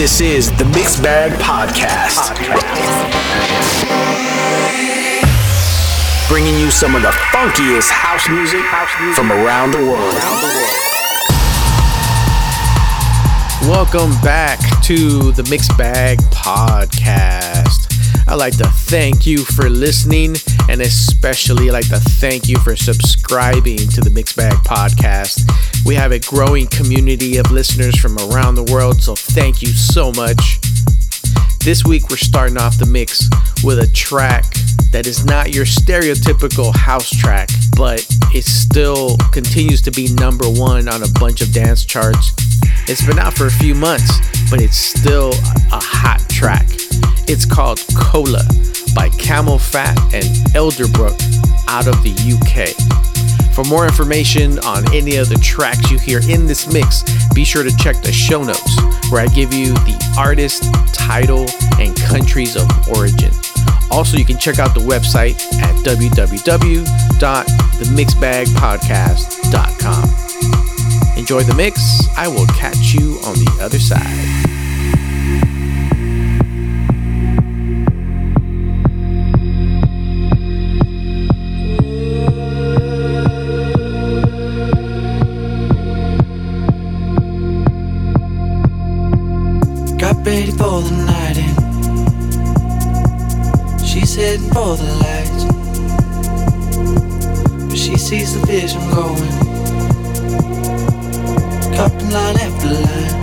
This is the Mixed Bag Podcast. Bringing you some of the funkiest house music from around the world. Welcome back to the Mixed Bag Podcast. I'd like to thank you for listening, and especially I'd like to thank you for subscribing to the Mixed Bag Podcast. We have a growing community of listeners from around the world, so thank you so much. This week we're starting off the mix with a track that is not your stereotypical house track, but it still continues to be number one on a bunch of dance charts. It's been out for a few months, but it's still a hot track. It's called Cola by CamelPhat and Elderbrook out of the UK. For more information on any of the tracks you hear in this mix, be sure to check the show notes where I give you the artist, title, and countries of origin. Also, you can check out the website at www.themixedbagpodcast.com. Enjoy the mix. I will catch you on the other side. Ready for the night in. She's heading for the lights, but she sees the vision going, cupping line after line.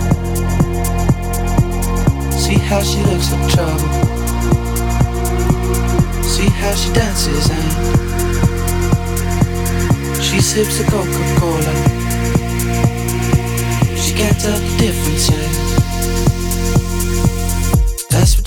See how she looks in trouble, see how she dances and she sips a Coca-Cola. She can't tell the difference yet. That's what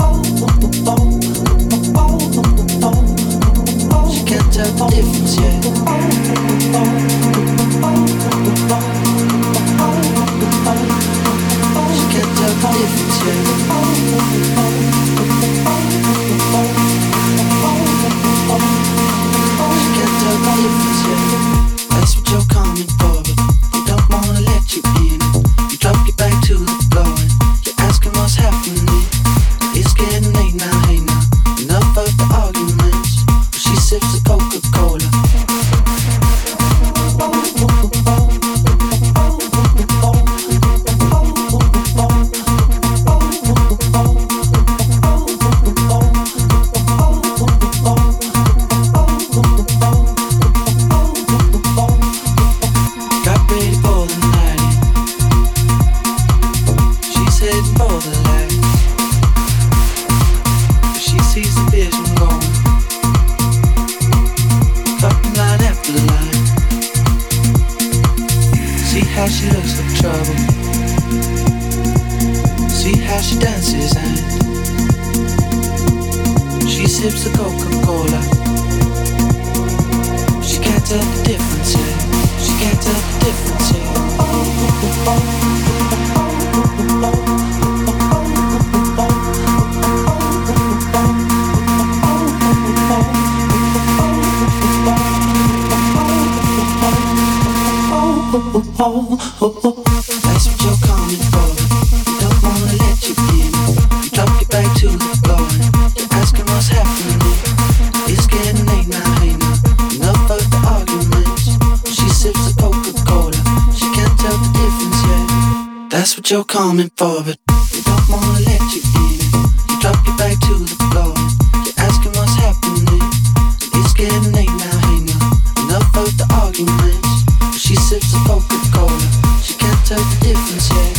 oh, oh, oh, oh, oh. She can't tell the difference yet. She can't tell the difference yet. She can't tell the difference yet. That's what you're coming for, but they don't wanna let you in. You drop your back to the floor and you're asking what's happening. It's getting late now, hey now, enough of the argument. She sips a Coca-Cola. Coming for it. They don't wanna let you in. You drop your bag to the floor. You're asking what's happening. It's getting late now, hey now, enough of the arguments. But she sips a Coca-Cola. She can't tell the difference yet.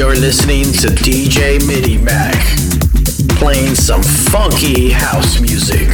You're listening to DJ MidiMack, playing some funky house music.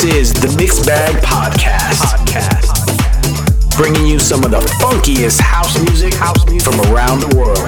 This is the Mixed Bag Podcast, bringing you some of the funkiest house music from around the world.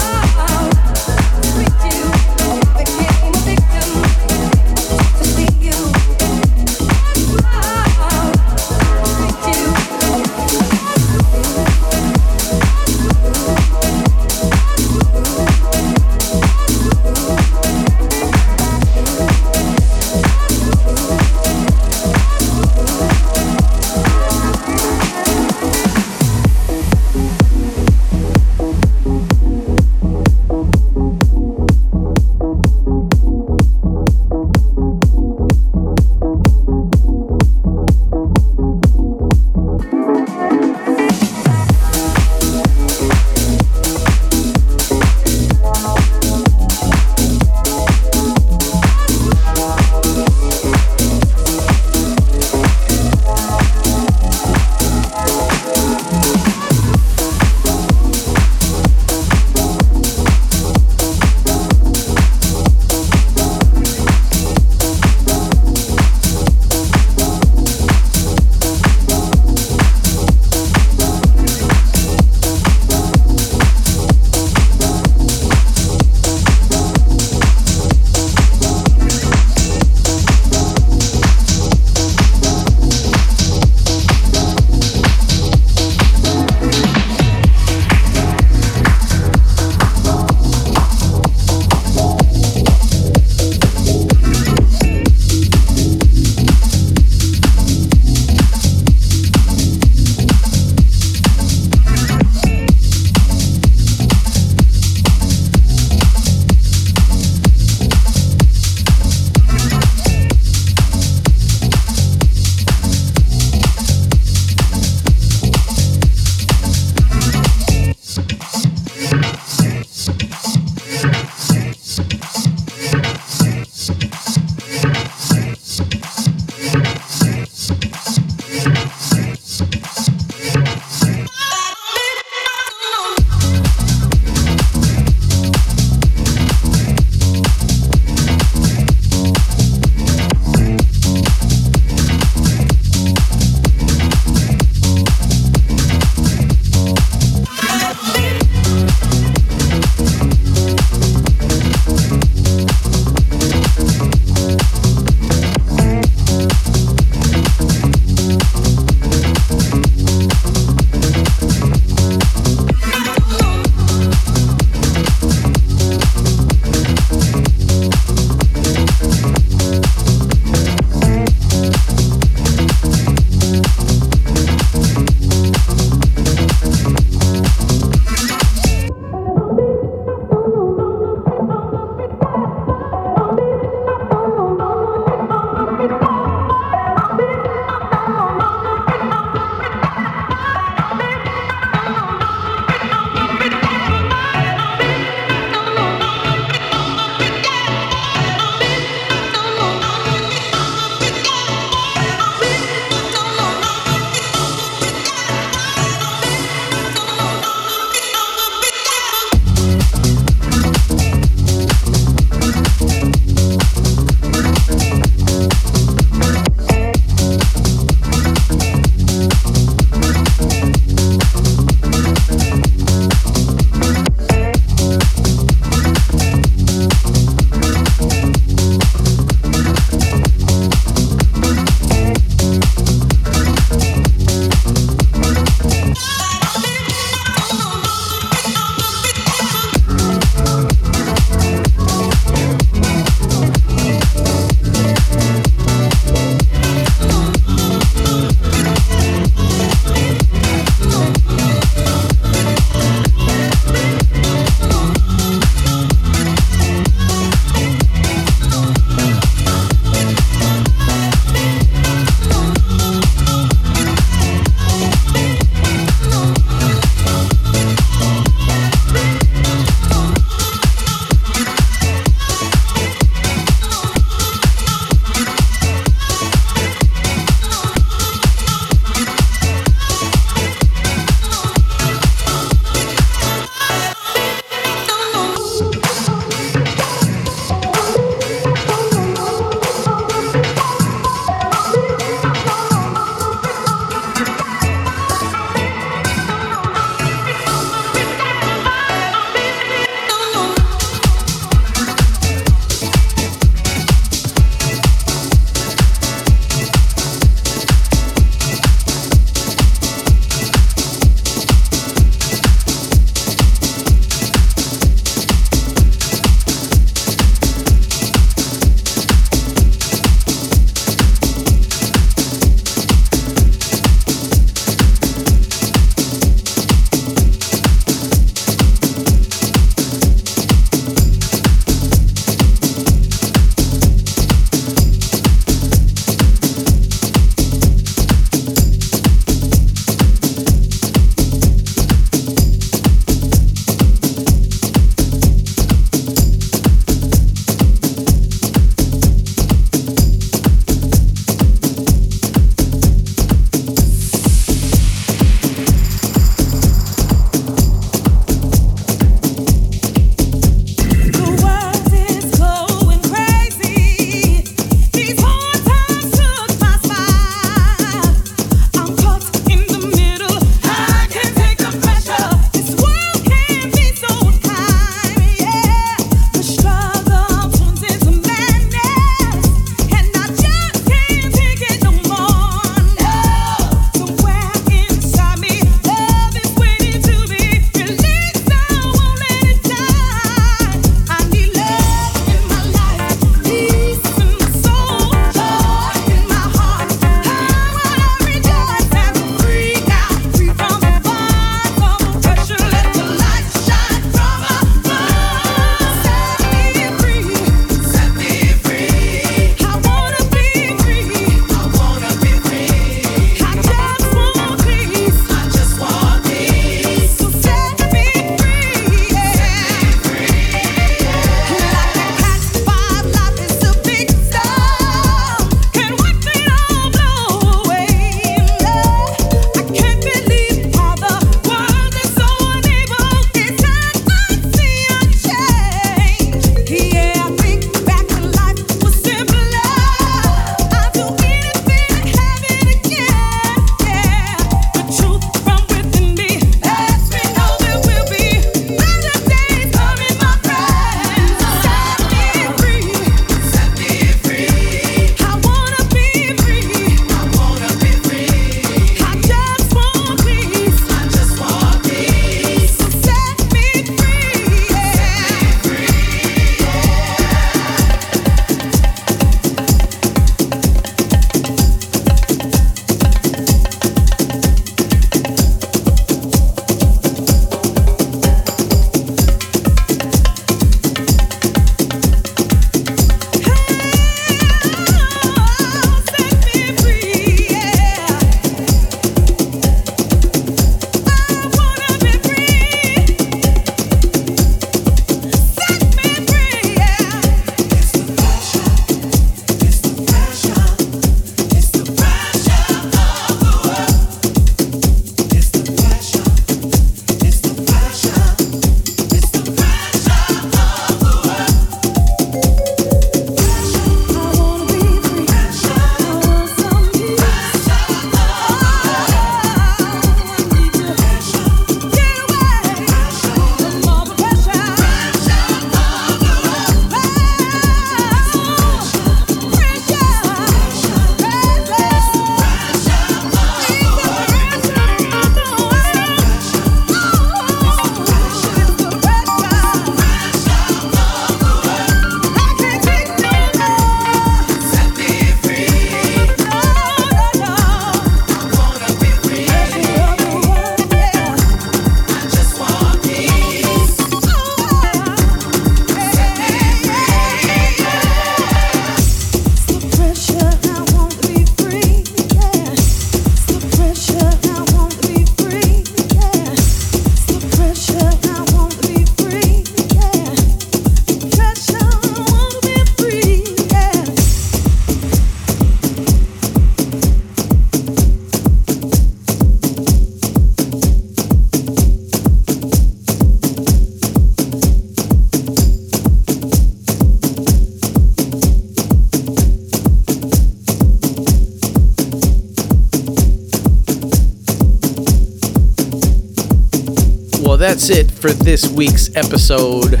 that's it for this week's episode.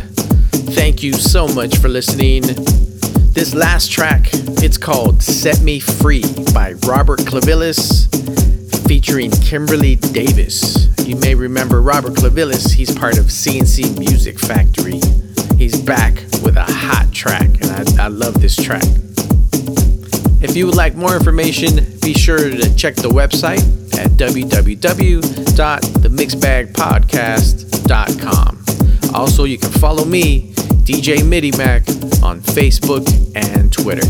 Thank you so much for listening. This last track, it's called Set Me Free by Robert Clivilles featuring Kimberly Davis. You may remember Robert Clivilles, he's part of C&C Music Factory. He's back with a hot track, and I love this track. If you would like more information, be sure to check the website at www.themixedbagpodcast.com. Also, you can follow me, DJ MidiMack, on Facebook and Twitter.